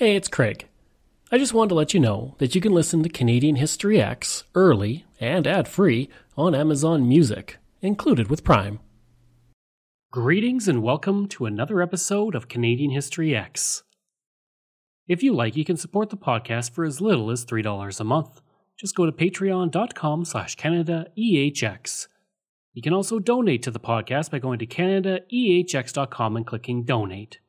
Hey, it's Craig. I just wanted to let you know that you can listen to Canadian History X early and ad-free on Amazon Music, included with Prime. Greetings and welcome to another episode of Canadian History X. If you like, you can support the podcast for as little as $3 a month. Just go to patreon.com/CanadaEHX. You can also donate to the podcast by going to CanadaEHX.com and clicking Donate.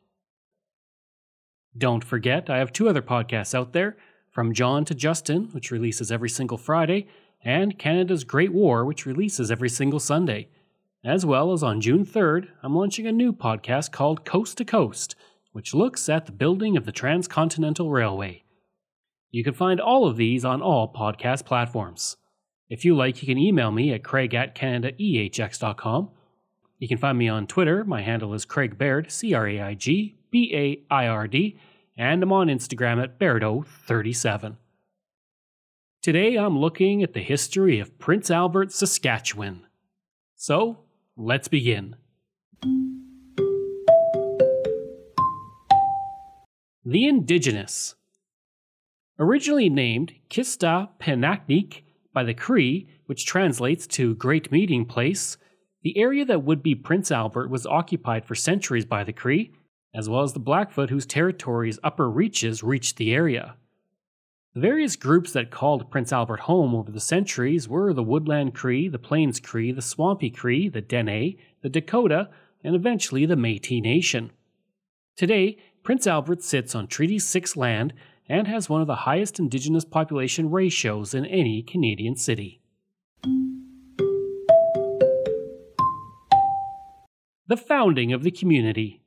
Don't forget, I have two other podcasts out there, From John to Justin, which releases every single Friday, and Canada's Great War, which releases every single Sunday. As well as on June 3rd, I'm launching a new podcast called Coast to Coast, which looks at the building of the Transcontinental Railway. You can find all of these on all podcast platforms. If you like, you can email me at craig@CanadaEHX.com. You can find me on Twitter. My handle is Craig Baird, CraigBaird, and I'm on Instagram at Bairdo37. Today I'm looking at the history of Prince Albert, Saskatchewan. So, let's begin. The Indigenous. Originally named Kista Penaknik by the Cree, which translates to Great Meeting Place, the area that would be Prince Albert was occupied for centuries by the Cree, as well as the Blackfoot, whose territory's upper reaches reached the area. The various groups that called Prince Albert home over the centuries were the Woodland Cree, the Plains Cree, the Swampy Cree, the Dene, the Dakota, and eventually the Métis Nation. Today, Prince Albert sits on Treaty 6 land and has one of the highest Indigenous population ratios in any Canadian city. The founding of the community.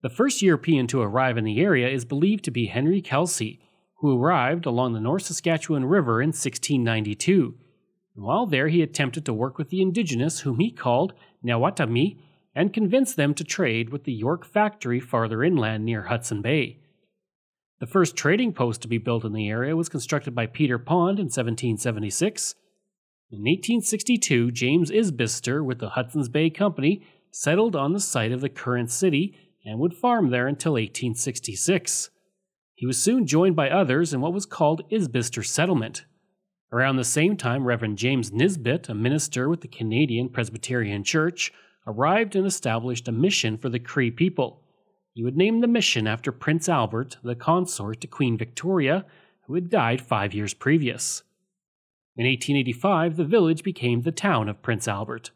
The first European to arrive in the area is believed to be Henry Kelsey, who arrived along the North Saskatchewan River in 1692. While there, he attempted to work with the Indigenous, whom he called Nawatami, and convinced them to trade with the York Factory farther inland near Hudson Bay. The first trading post to be built in the area was constructed by Peter Pond in 1776. In 1862, James Isbister with the Hudson's Bay Company settled on the site of the current city and would farm there until 1866. He was soon joined by others in what was called Isbister Settlement. Around the same time, Reverend James Nisbet, a minister with the Canadian Presbyterian Church, arrived and established a mission for the Cree people. He would name the mission after Prince Albert, the consort to Queen Victoria, who had died 5 years previous. In 1885, the village became the town of Prince Albert.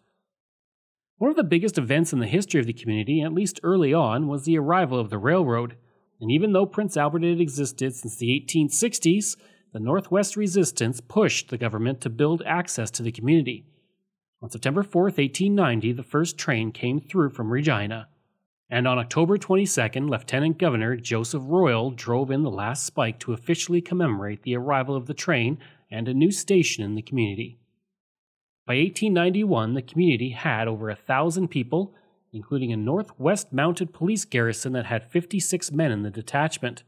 One of the biggest events in the history of the community, at least early on, was the arrival of the railroad, and even though Prince Albert had existed since the 1860s, the Northwest Resistance pushed the government to build access to the community. On September 4, 1890, the first train came through from Regina. And on October 22nd, Lieutenant Governor Joseph Royal drove in the last spike to officially commemorate the arrival of the train and a new station in the community. By 1891, the community had over 1,000 people, including a Northwest Mounted Police garrison that had 56 men in the detachment.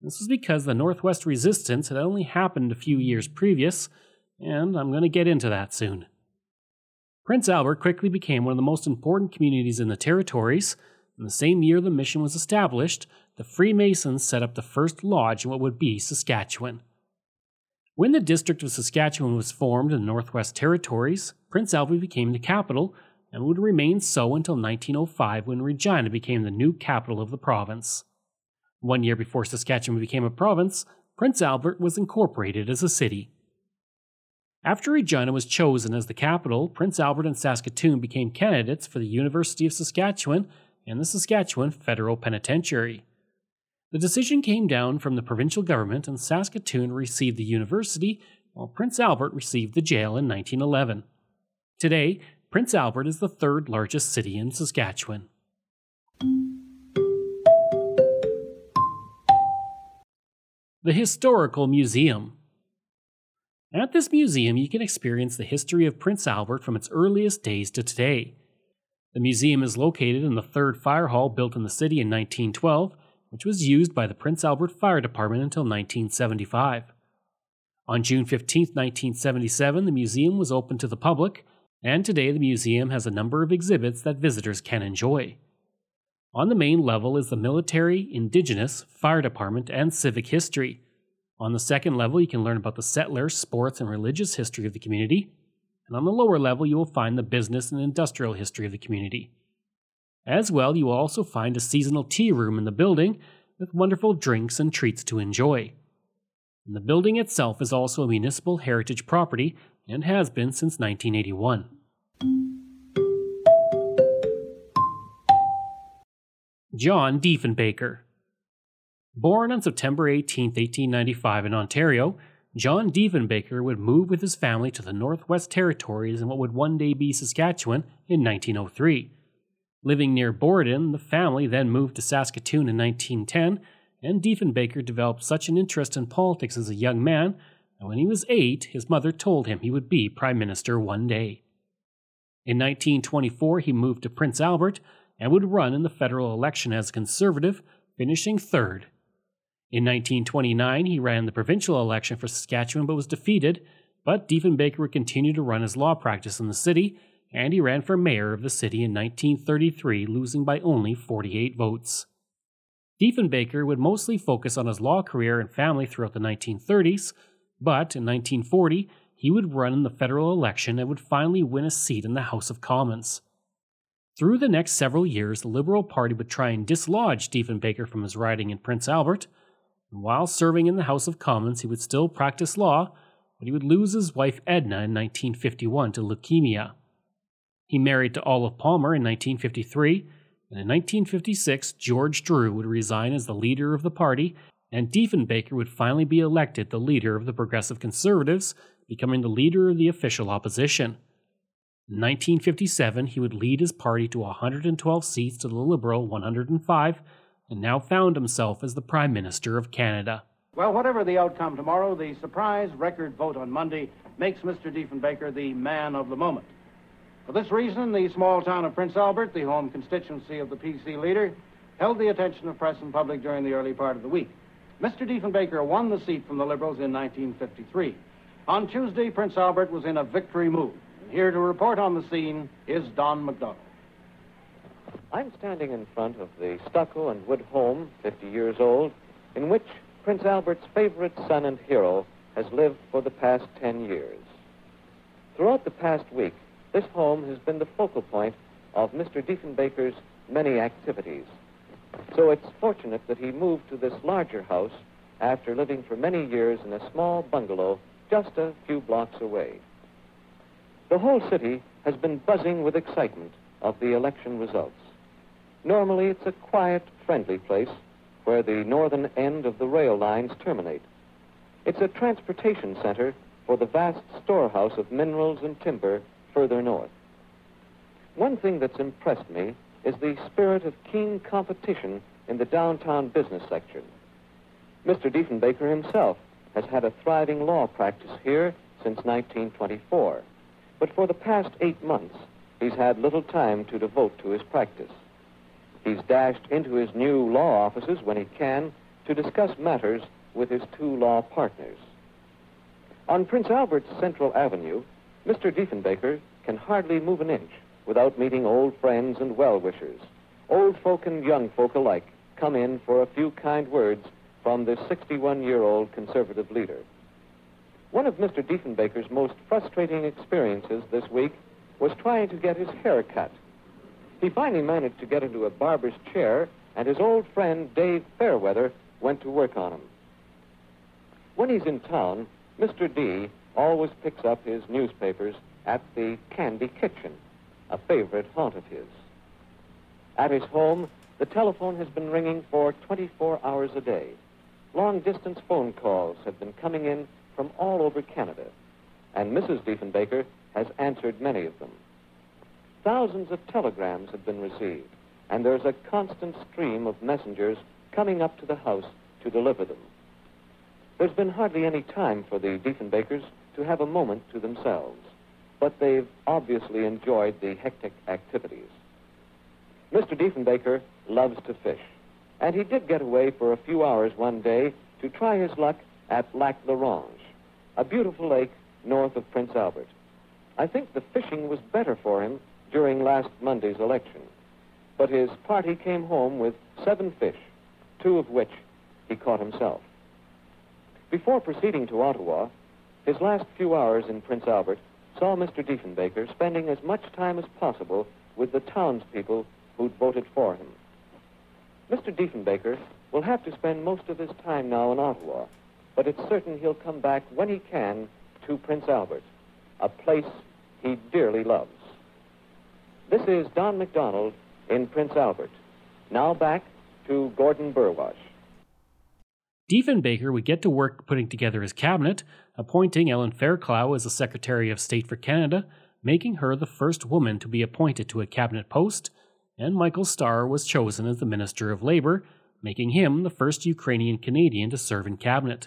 This was because the Northwest Resistance had only happened a few years previous, and I'm going to get into that soon. Prince Albert quickly became one of the most important communities in the territories. In the same year the mission was established, the Freemasons set up the first lodge in what would be Saskatchewan. When the District of Saskatchewan was formed in the Northwest Territories, Prince Albert became the capital and would remain so until 1905, when Regina became the new capital of the province. 1 year before Saskatchewan became a province, Prince Albert was incorporated as a city. After Regina was chosen as the capital, Prince Albert and Saskatoon became candidates for the University of Saskatchewan and the Saskatchewan Federal Penitentiary. The decision came down from the provincial government, and Saskatoon received the university, while Prince Albert received the jail in 1911. Today, Prince Albert is the third largest city in Saskatchewan. The Historical Museum. At this museum, you can experience the history of Prince Albert from its earliest days to today. The museum is located in the third fire hall built in the city in 1912, which was used by the Prince Albert Fire Department until 1975. On June 15, 1977, the museum was open to the public, and today the museum has a number of exhibits that visitors can enjoy. On the main level is the military, indigenous, fire department, and civic history. On the second level, you can learn about the settler, sports, and religious history of the community. And on the lower level, you will find the business and industrial history of the community. As well, you will also find a seasonal tea room in the building with wonderful drinks and treats to enjoy. And the building itself is also a municipal heritage property and has been since 1981. John Diefenbaker. Born on September 18, 1895 in Ontario, John Diefenbaker would move with his family to the Northwest Territories in what would one day be Saskatchewan in 1903. Living near Borden, the family then moved to Saskatoon in 1910, and Diefenbaker developed such an interest in politics as a young man that when he was 8, his mother told him he would be Prime Minister one day. In 1924, he moved to Prince Albert and would run in the federal election as a Conservative, finishing third. In 1929, he ran the provincial election for Saskatchewan but was defeated, but Diefenbaker would continue to run his law practice in the city, and he ran for mayor of the city in 1933, losing by only 48 votes. Diefenbaker would mostly focus on his law career and family throughout the 1930s, but in 1940, he would run in the federal election and would finally win a seat in the House of Commons. Through the next several years, the Liberal Party would try and dislodge Diefenbaker from his riding in Prince Albert. While serving in the House of Commons, he would still practice law, but he would lose his wife Edna in 1951 to leukemia. He married to Olive Palmer in 1953, and in 1956, George Drew would resign as the leader of the party, and Diefenbaker would finally be elected the leader of the Progressive Conservatives, becoming the leader of the official opposition. In 1957, he would lead his party to 112 seats to the Liberal 105, and now found himself as the Prime Minister of Canada. Well, whatever the outcome tomorrow, the surprise record vote on Monday makes Mr. Diefenbaker the man of the moment. For this reason, the small town of Prince Albert, the home constituency of the PC leader, held the attention of press and public during the early part of the week. Mr. Diefenbaker won the seat from the Liberals in 1953. On Tuesday, Prince Albert was in a victory mood. And here to report on the scene is Don McDonald. I'm standing in front of the stucco and wood home, 50 years old, in which Prince Albert's favorite son and hero has lived for the past 10 years. Throughout the past week, this home has been the focal point of Mr. Diefenbaker's many activities. So it's fortunate that he moved to this larger house after living for many years in a small bungalow just a few blocks away. The whole city has been buzzing with excitement of the election results. Normally, it's a quiet, friendly place where the northern end of the rail lines terminate. It's a transportation center for the vast storehouse of minerals and timber further north. One thing that's impressed me is the spirit of keen competition in the downtown business section. Mr. Diefenbaker himself has had a thriving law practice here since 1924, but for the past 8 months, he's had little time to devote to his practice. He's dashed into his new law offices when he can to discuss matters with his two law partners. On Prince Albert's Central Avenue, Mr. Diefenbaker can hardly move an inch without meeting old friends and well-wishers. Old folk and young folk alike come in for a few kind words from this 61-year-old Conservative leader. One of Mr. Diefenbaker's most frustrating experiences this week was trying to get his hair cut. He finally managed to get into a barber's chair, and his old friend Dave Fairweather went to work on him. When he's in town, Mr. D always picks up his newspapers at the Candy Kitchen, a favorite haunt of his. At his home, the telephone has been ringing for 24 hours a day. Long-distance phone calls have been coming in from all over Canada, and Mrs. Diefenbaker has answered many of them. Thousands of telegrams have been received, and there's a constant stream of messengers coming up to the house to deliver them. There's been hardly any time for the Diefenbakers to have a moment to themselves, but they've obviously enjoyed the hectic activities. Mr. Diefenbaker loves to fish, and he did get away for a few hours one day to try his luck at Lac La Ronge, a beautiful lake north of Prince Albert. I think the fishing was better for him during last Monday's election. but his party came home with 7 fish, 2 of which he caught himself. Before proceeding to Ottawa, his last few hours in Prince Albert saw Mr. Diefenbaker spending as much time as possible with the townspeople who'd voted for him. Mr. Diefenbaker will have to spend most of his time now in Ottawa, but it's certain he'll come back when he can to Prince Albert, a place he dearly loves. This is Don McDonald in Prince Albert. Now back to Gordon Burwash. Diefenbaker would get to work putting together his cabinet, appointing Ellen Fairclough as the Secretary of State for Canada, making her the first woman to be appointed to a cabinet post, and Michael Starr was chosen as the Minister of Labor, making him the first Ukrainian-Canadian to serve in cabinet.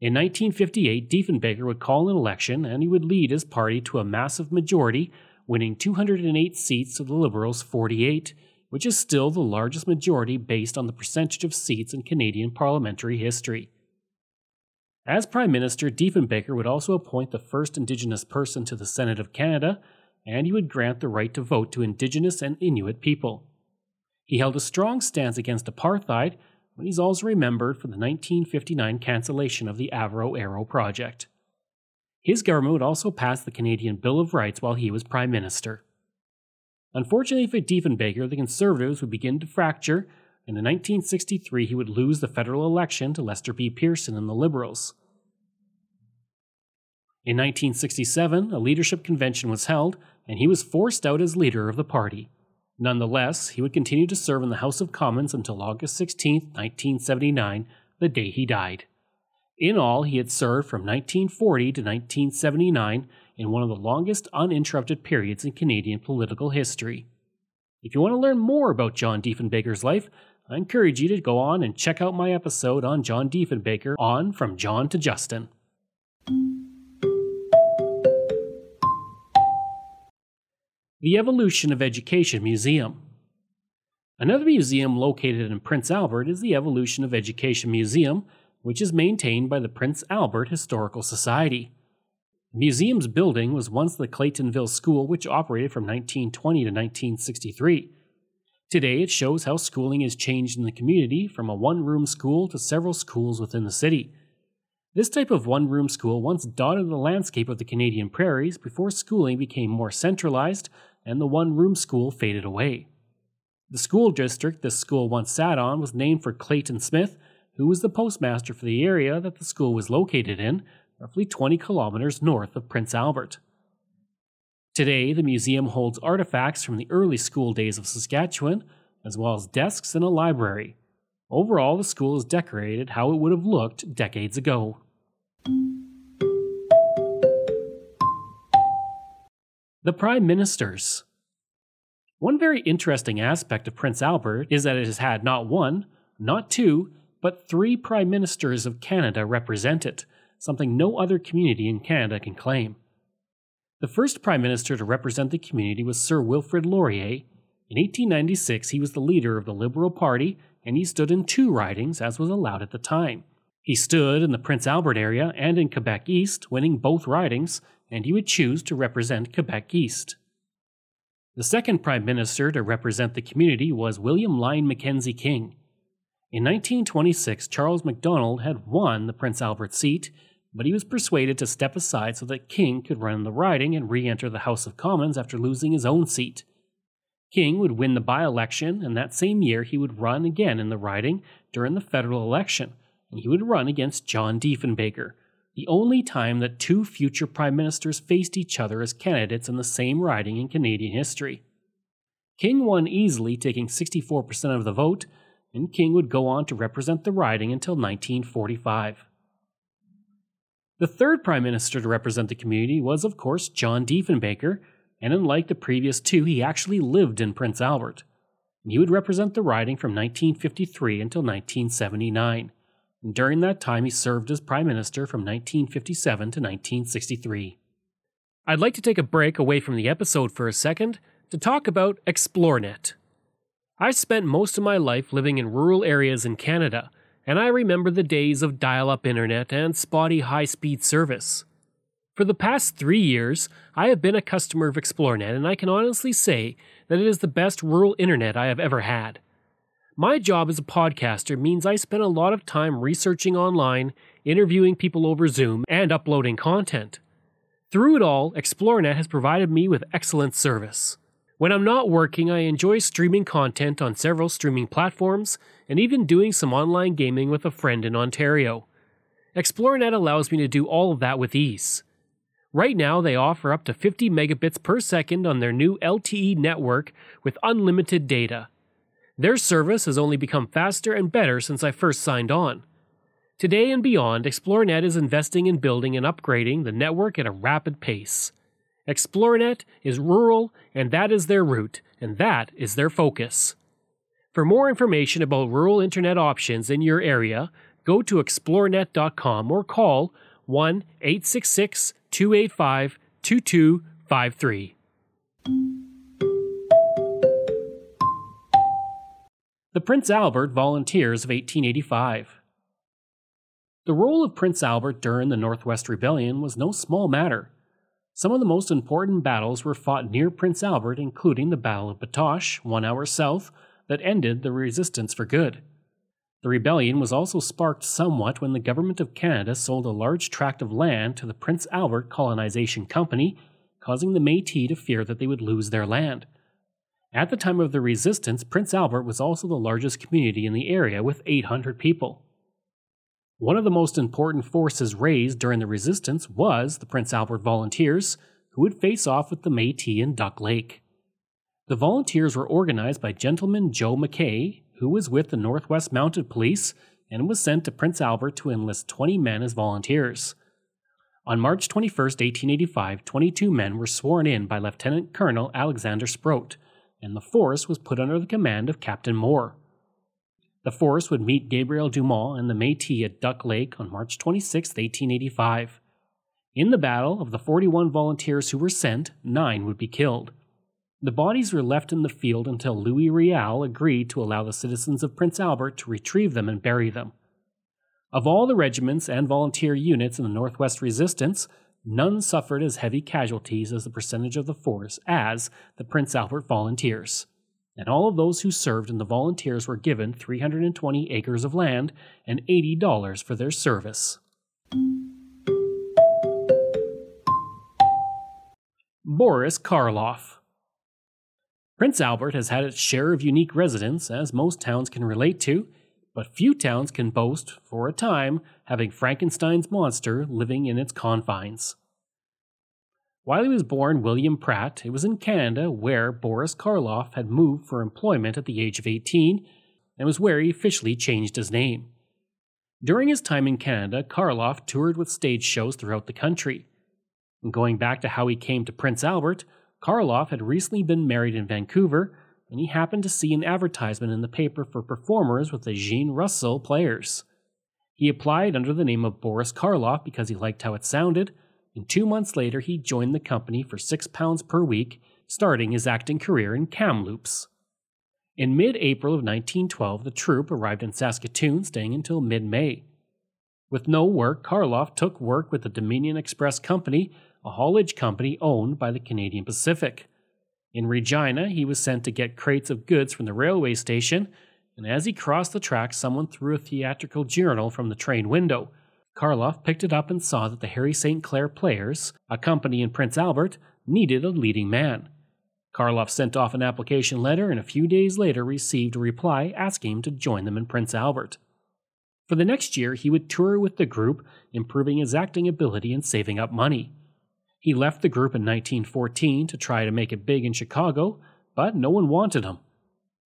In 1958, Diefenbaker would call an election, and he would lead his party to a massive majority, winning 208 seats of the Liberals' 48, which is still the largest majority based on the percentage of seats in Canadian parliamentary history. As Prime Minister, Diefenbaker would also appoint the first Indigenous person to the Senate of Canada, and he would grant the right to vote to Indigenous and Inuit people. He held a strong stance against apartheid, but he's also remembered for the 1959 cancellation of the Avro Arrow project. His government would also pass the Canadian Bill of Rights while he was Prime Minister. Unfortunately for Diefenbaker, the Conservatives would begin to fracture, and in 1963 he would lose the federal election to Lester B. Pearson and the Liberals. In 1967, a leadership convention was held, and he was forced out as leader of the party. Nonetheless, he would continue to serve in the House of Commons until August 16, 1979, the day he died. In all, he had served from 1940 to 1979 in one of the longest uninterrupted periods in Canadian political history. If you want to learn more about John Diefenbaker's life, I encourage you to go on and check out my episode on John Diefenbaker on From John to Justin. The Evolution of Education Museum. Another museum located in Prince Albert is the Evolution of Education Museum, which is maintained by the Prince Albert Historical Society. The museum's building was once the Claytonville School, which operated from 1920 to 1963. Today it shows how schooling has changed in the community, from a one-room school to several schools within the city. This type of one-room school once dotted the landscape of the Canadian prairies before schooling became more centralized and the one-room school faded away. The school district this school once sat on was named for Clayton Smith, who was the postmaster for the area that the school was located in, roughly 20 kilometers north of Prince Albert. Today, the museum holds artifacts from the early school days of Saskatchewan, as well as desks and a library. Overall, the school is decorated how it would have looked decades ago. The Prime Ministers. One very interesting aspect of Prince Albert is that it has had not one, not two, but 3 Prime Ministers of Canada represent it, something no other community in Canada can claim. The first Prime Minister to represent the community was Sir Wilfrid Laurier. In 1896, he was the leader of the Liberal Party, and he stood in 2 ridings, as was allowed at the time. He stood in the Prince Albert area and in Quebec East, winning both ridings, and he would choose to represent Quebec East. The second Prime Minister to represent the community was William Lyon Mackenzie King. In 1926, Charles MacDonald had won the Prince Albert seat, but he was persuaded to step aside so that King could run the riding and re-enter the House of Commons after losing his own seat. King would win the by-election, and that same year he would run again in the riding during the federal election, and he would run against John Diefenbaker, the only time that 2 future prime ministers faced each other as candidates in the same riding in Canadian history. King won easily, taking 64% of the vote, and King would go on to represent the riding until 1945. The third prime minister to represent the community was, of course, John Diefenbaker, and unlike the previous 2, he actually lived in Prince Albert. He would represent the riding from 1953 until 1979. And during that time, he served as Prime Minister from 1957 to 1963. I'd like to take a break away from the episode for a second to talk about ExploreNet. I spent most of my life living in rural areas in Canada, and I remember the days of dial-up internet and spotty high-speed service. For the past 3 years, I have been a customer of ExploreNet, and I can honestly say that it is the best rural internet I have ever had. My job as a podcaster means I spend a lot of time researching online, interviewing people over Zoom, and uploading content. Through it all, ExploreNet has provided me with excellent service. When I'm not working, I enjoy streaming content on several streaming platforms, and even doing some online gaming with a friend in Ontario. ExploreNet allows me to do all of that with ease. Right now, they offer up to 50 megabits per second on their new LTE network with unlimited data. Their service has only become faster and better since I first signed on. Today and beyond, ExploreNet is investing in building and upgrading the network at a rapid pace. ExploreNet is rural, and that is their route, and that is their focus. For more information about rural internet options in your area, go to explorenet.com or call 1-866-285-2253. The Prince Albert Volunteers of 1885. The role of Prince Albert during the Northwest Rebellion was no small matter. Some of the most important battles were fought near Prince Albert, including the Battle of Batoche, 1 hour south, that ended the resistance for good. The rebellion was also sparked somewhat when the Government of Canada sold a large tract of land to the Prince Albert Colonization Company, causing the Métis to fear that they would lose their land. At the time of the resistance, Prince Albert was also the largest community in the area with 800 people. One of the most important forces raised during the resistance was the Prince Albert Volunteers, who would face off with the Métis in Duck Lake. The Volunteers were organized by Gentleman Joe McKay, who was with the Northwest Mounted Police and was sent to Prince Albert to enlist 20 men as volunteers. On March 21, 1885, 22 men were sworn in by Lieutenant Colonel Alexander Sproat, and the force was put under the command of Captain Moore. The force would meet Gabriel Dumont and the Métis at Duck Lake on March 26, 1885. In the battle, of the 41 volunteers who were sent, 9 would be killed. The bodies were left in the field until Louis Riel agreed to allow the citizens of Prince Albert to retrieve them and bury them. Of all the regiments and volunteer units in the Northwest Resistance, none suffered as heavy casualties as the percentage of the force as the Prince Albert Volunteers, and all of those who served in the Volunteers were given 320 acres of land and $80 for their service. Boris Karloff. Prince Albert has had its share of unique residents, as most towns can relate to, but few towns can boast, for a time, having Frankenstein's monster living in its confines. While he was born William Pratt, it was in Canada where Boris Karloff had moved for employment at the age of 18, and was where he officially changed his name. During his time in Canada, Karloff toured with stage shows throughout the country. And going back to how he came to Prince Albert, Karloff had recently been married in Vancouver, and he happened to see an advertisement in the paper for performers with the Jean Russell Players. He applied under the name of Boris Karloff because he liked how it sounded, and 2 months later he joined the company for £6 per week, starting his acting career in Kamloops. In mid-April of 1912, the troupe arrived in Saskatoon, staying until mid-May. With no work, Karloff took work with the Dominion Express Company, a haulage company owned by the Canadian Pacific. In Regina, he was sent to get crates of goods from the railway station, and as he crossed the track, someone threw a theatrical journal from the train window. Karloff picked it up and saw that the Harry St. Clair Players, a company in Prince Albert, needed a leading man. Karloff sent off an application letter and a few days later received a reply asking him to join them in Prince Albert. For the next year, he would tour with the group, improving his acting ability and saving up money. He left the group in 1914 to try to make it big in Chicago, but no one wanted him.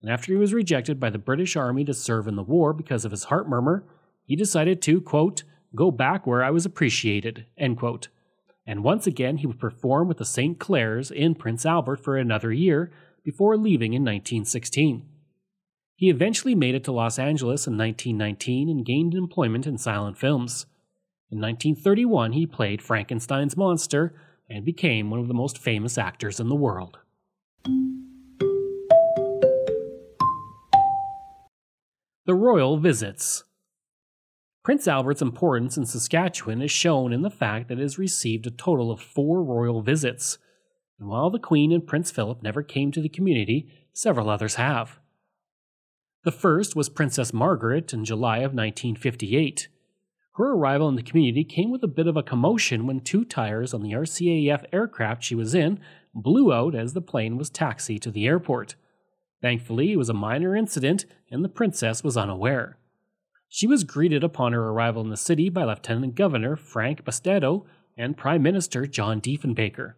And after he was rejected by the British Army to serve in the war because of his heart murmur, he decided to, quote, go back where I was appreciated, end quote. And once again he would perform with the St. Clairs in Prince Albert for another year before leaving in 1916. He eventually made it to Los Angeles in 1919 and gained employment in silent films. In 1931, he played Frankenstein's monster and became one of the most famous actors in the world. The Royal Visits. Prince Albert's importance in Saskatchewan is shown in the fact that it has received a total of 4 royal visits, and while the Queen and Prince Philip never came to the community, several others have. The first was Princess Margaret in July of 1958. Her arrival in the community came with a bit of a commotion when 2 tires on the RCAF aircraft she was in blew out as the plane was taxied to the airport. Thankfully, it was a minor incident and the princess was unaware. She was greeted upon her arrival in the city by Lieutenant Governor Frank Bastedo and Prime Minister John Diefenbaker.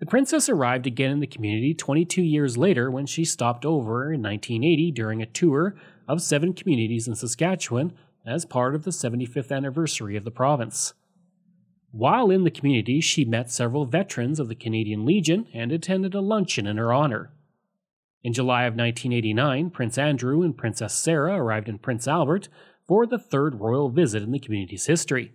The princess arrived again in the community 22 years later when she stopped over in 1980 during a tour of 7 communities in Saskatchewan as part of the 75th anniversary of the province. While in the community, she met several veterans of the Canadian Legion and attended a luncheon in her honor. In July of 1989, Prince Andrew and Princess Sarah arrived in Prince Albert for the 3rd royal visit in the community's history.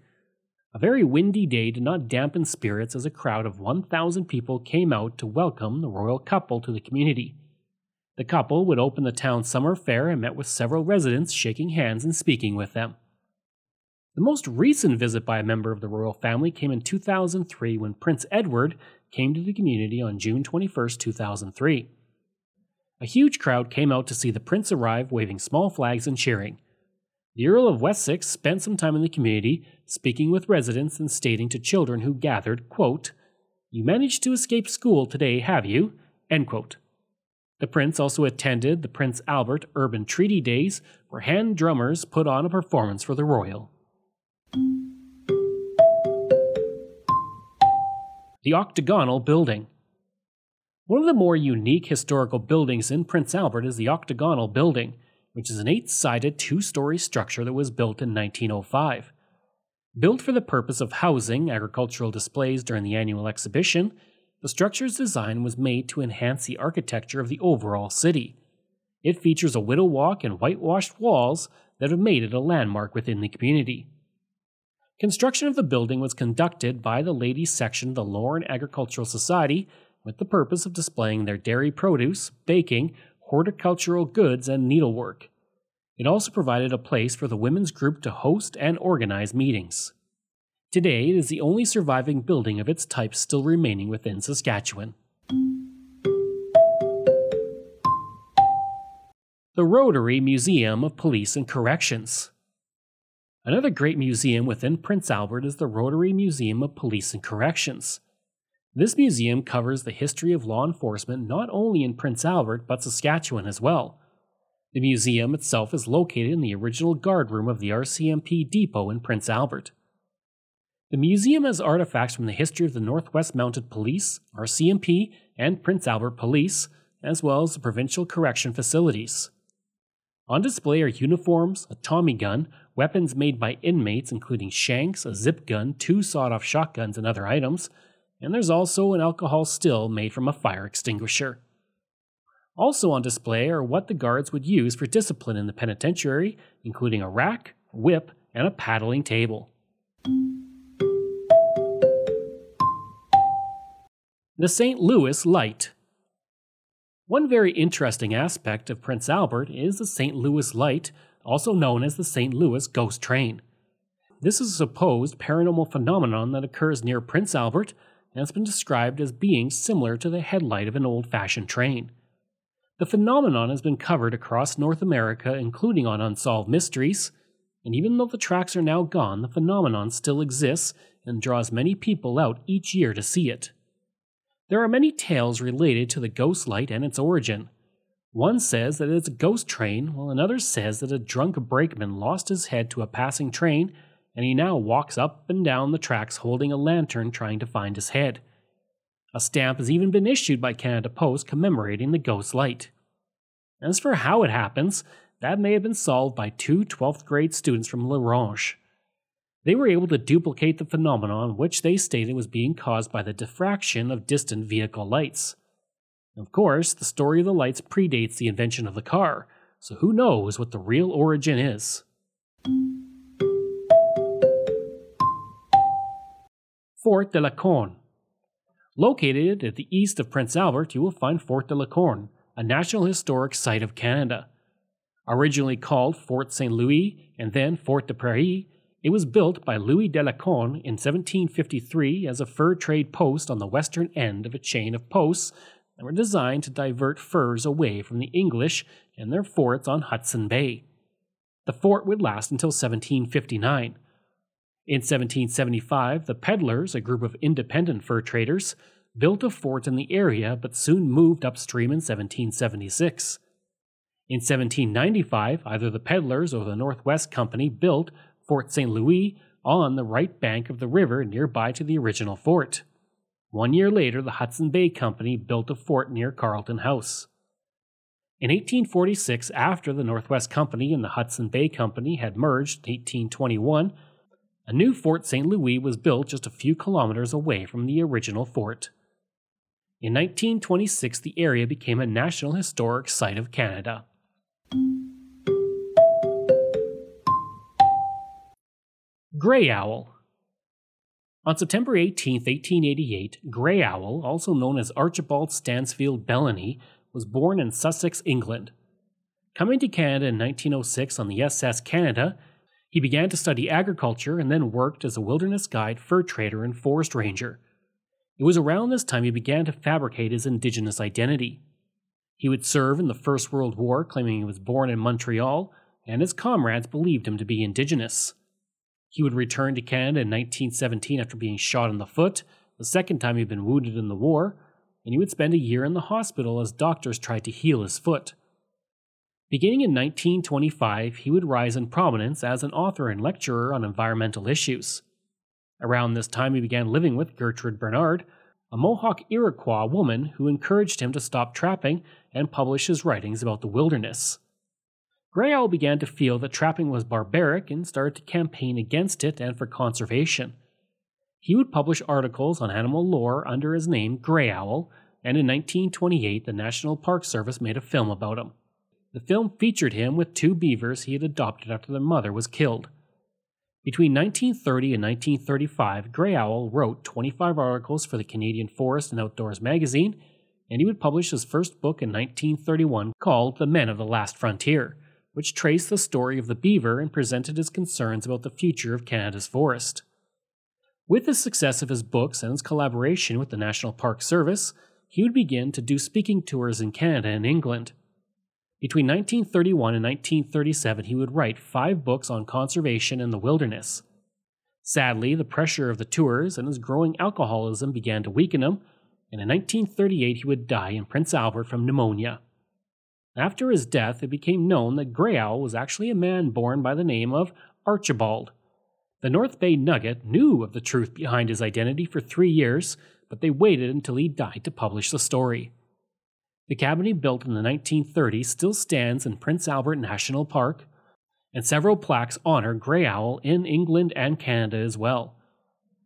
A very windy day did not dampen spirits as a crowd of 1,000 people came out to welcome the royal couple to the community. The couple would open the town summer fair and met with several residents, shaking hands and speaking with them. The most recent visit by a member of the royal family came in 2003 when Prince Edward came to the community on June 21, 2003. A huge crowd came out to see the prince arrive, waving small flags and cheering. The Earl of Wessex spent some time in the community, speaking with residents and stating to children who gathered, quote, "You managed to escape school today, have you?" End quote. The prince also attended the Prince Albert Urban Treaty Days, where hand drummers put on a performance for the royal. The Octagonal Building. One of the more unique historical buildings in Prince Albert is the Octagonal Building, which is an 8-sided 2-story structure that was built in 1905. Built for the purpose of housing agricultural displays during the annual exhibition, the structure's design was made to enhance the architecture of the overall city. It features a widow walk and whitewashed walls that have made it a landmark within the community. Construction of the building was conducted by the ladies' section of the Lorne Agricultural Society with the purpose of displaying their dairy produce, baking, horticultural goods, and needlework. It also provided a place for the women's group to host and organize meetings. Today, it is the only surviving building of its type still remaining within Saskatchewan. The Rotary Museum of Police and Corrections. Another great museum within Prince Albert is the Rotary Museum of Police and Corrections. This museum covers the history of law enforcement not only in Prince Albert but Saskatchewan as well. The museum itself is located in the original guard room of the RCMP depot in Prince Albert. The museum has artifacts from the history of the Northwest Mounted Police, RCMP, and Prince Albert Police, as well as the provincial correction facilities. On display are uniforms, a Tommy gun, weapons made by inmates including shanks, a zip gun, 2 sawed-off shotguns, and other items, and there's also an alcohol still made from a fire extinguisher. Also on display are what the guards would use for discipline in the penitentiary, including a rack, whip, and a paddling table. The St. Louis Light. One very interesting aspect of Prince Albert is the St. Louis Light, also known as the St. Louis Ghost Train. This is a supposed paranormal phenomenon that occurs near Prince Albert and has been described as being similar to the headlight of an old-fashioned train. The phenomenon has been covered across North America, including on Unsolved Mysteries, and even though the tracks are now gone, the phenomenon still exists and draws many people out each year to see it. There are many tales related to the ghost light and its origin. One says that it's a ghost train, while another says that a drunk brakeman lost his head to a passing train and he now walks up and down the tracks holding a lantern trying to find his head. A stamp has even been issued by Canada Post commemorating the ghost light. As for how it happens, that may have been solved by 2 12th grade students from LaRange. They were able to duplicate the phenomenon, which they stated was being caused by the diffraction of distant vehicle lights. Of course, the story of the lights predates the invention of the car, so who knows what the real origin is. Fort de la Corne. Located at the east of Prince Albert, you will find Fort de la Corne, a National Historic Site of Canada. Originally called Fort St. Louis, and then Fort de Prairie. It was built by Louis Delacon in 1753 as a fur trade post on the western end of a chain of posts that were designed to divert furs away from the English and their forts on Hudson Bay. The fort would last until 1759. In 1775, the Peddlers, a group of independent fur traders, built a fort in the area but soon moved upstream in 1776. In 1795, either the Peddlers or the Northwest Company built Fort St. Louis on the right bank of the river nearby to the original fort. 1 year later, the Hudson Bay Company built a fort near Carlton House. In 1846, after the Northwest Company and the Hudson Bay Company had merged in 1821, a new Fort St. Louis was built just a few kilometers away from the original fort. In 1926, the area became a National Historic Site of Canada. Grey Owl. On September 18, 1888, Grey Owl, also known as Archibald Stansfield Bellamy, was born in Sussex, England. Coming to Canada in 1906 on the SS Canada, he began to study agriculture and then worked as a wilderness guide, fur trader, and forest ranger. It was around this time he began to fabricate his Indigenous identity. He would serve in the First World War, claiming he was born in Montreal, and his comrades believed him to be Indigenous. He would return to Canada in 1917 after being shot in the foot, the second time he'd been wounded in the war, and he would spend a year in the hospital as doctors tried to heal his foot. Beginning in 1925, he would rise in prominence as an author and lecturer on environmental issues. Around this time, he began living with Gertrude Bernard, a Mohawk Iroquois woman who encouraged him to stop trapping and publish his writings about the wilderness. Grey Owl began to feel that trapping was barbaric and started to campaign against it and for conservation. He would publish articles on animal lore under his name Grey Owl, and in 1928 the National Park Service made a film about him. The film featured him with two beavers he had adopted after their mother was killed. Between 1930 and 1935, Grey Owl wrote 25 articles for the Canadian Forest and Outdoors magazine, and he would publish his first book in 1931 called The Men of the Last Frontier, which traced the story of the beaver and presented his concerns about the future of Canada's forest. With the success of his books and his collaboration with the National Park Service, he would begin to do speaking tours in Canada and England. Between 1931 and 1937, he would write 5 books on conservation and the wilderness. Sadly, the pressure of the tours and his growing alcoholism began to weaken him, and in 1938 he would die in Prince Albert from pneumonia. After his death, it became known that Grey Owl was actually a man born by the name of Archibald. The North Bay Nugget knew of the truth behind his identity for 3 years, but they waited until he died to publish the story. The cabin he built in the 1930s still stands in Prince Albert National Park, and several plaques honor Grey Owl in England and Canada as well.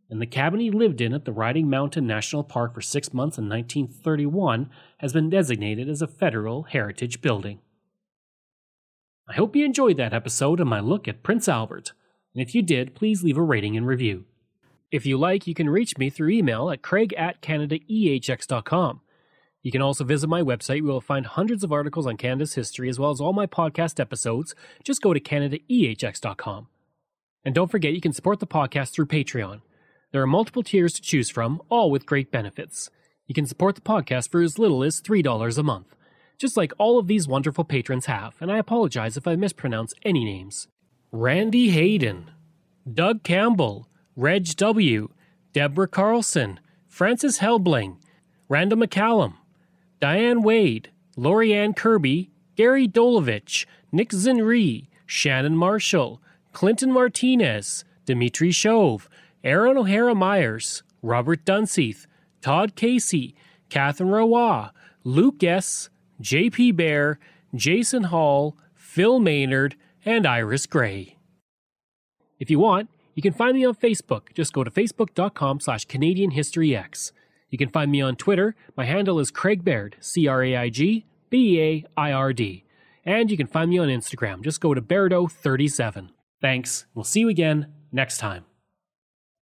And the cabin he lived in at the Riding Mountain National Park for 6 months in 1931 has been designated as a Federal Heritage Building. I hope you enjoyed that episode and my look at Prince Albert, and if you did, please leave a rating and review. If you like, you can reach me through email at craig@CanadaEHX.com. You can also visit my website, where you'll find hundreds of articles on Canada's history as well as all my podcast episodes. Just go to CanadaEHX.com. And don't forget, you can support the podcast through Patreon. There are multiple tiers to choose from, all with great benefits. You can support the podcast for as little as $3 a month, just like all of these wonderful patrons have, and I apologize if I mispronounce any names. Randy Hayden, Doug Campbell, Reg W., Deborah Carlson, Francis Helbling, Randall McCallum, Diane Wade, Lori Ann Kirby, Gary Dolovich, Nick Zinri, Shannon Marshall, Clinton Martinez, Dimitri Chauve, Aaron O'Hara Myers, Robert Dunseith, Todd Casey, Catherine Roy, Luke S., J.P. Bear, Jason Hall, Phil Maynard, and Iris Gray. If you want, you can find me on Facebook. Just go to facebook.com/CanadianHistoryX. You can find me on Twitter. My handle is Craig Baird, CraigBaird. And you can find me on Instagram. Just go to Bairdo37. Thanks. We'll see you again next time.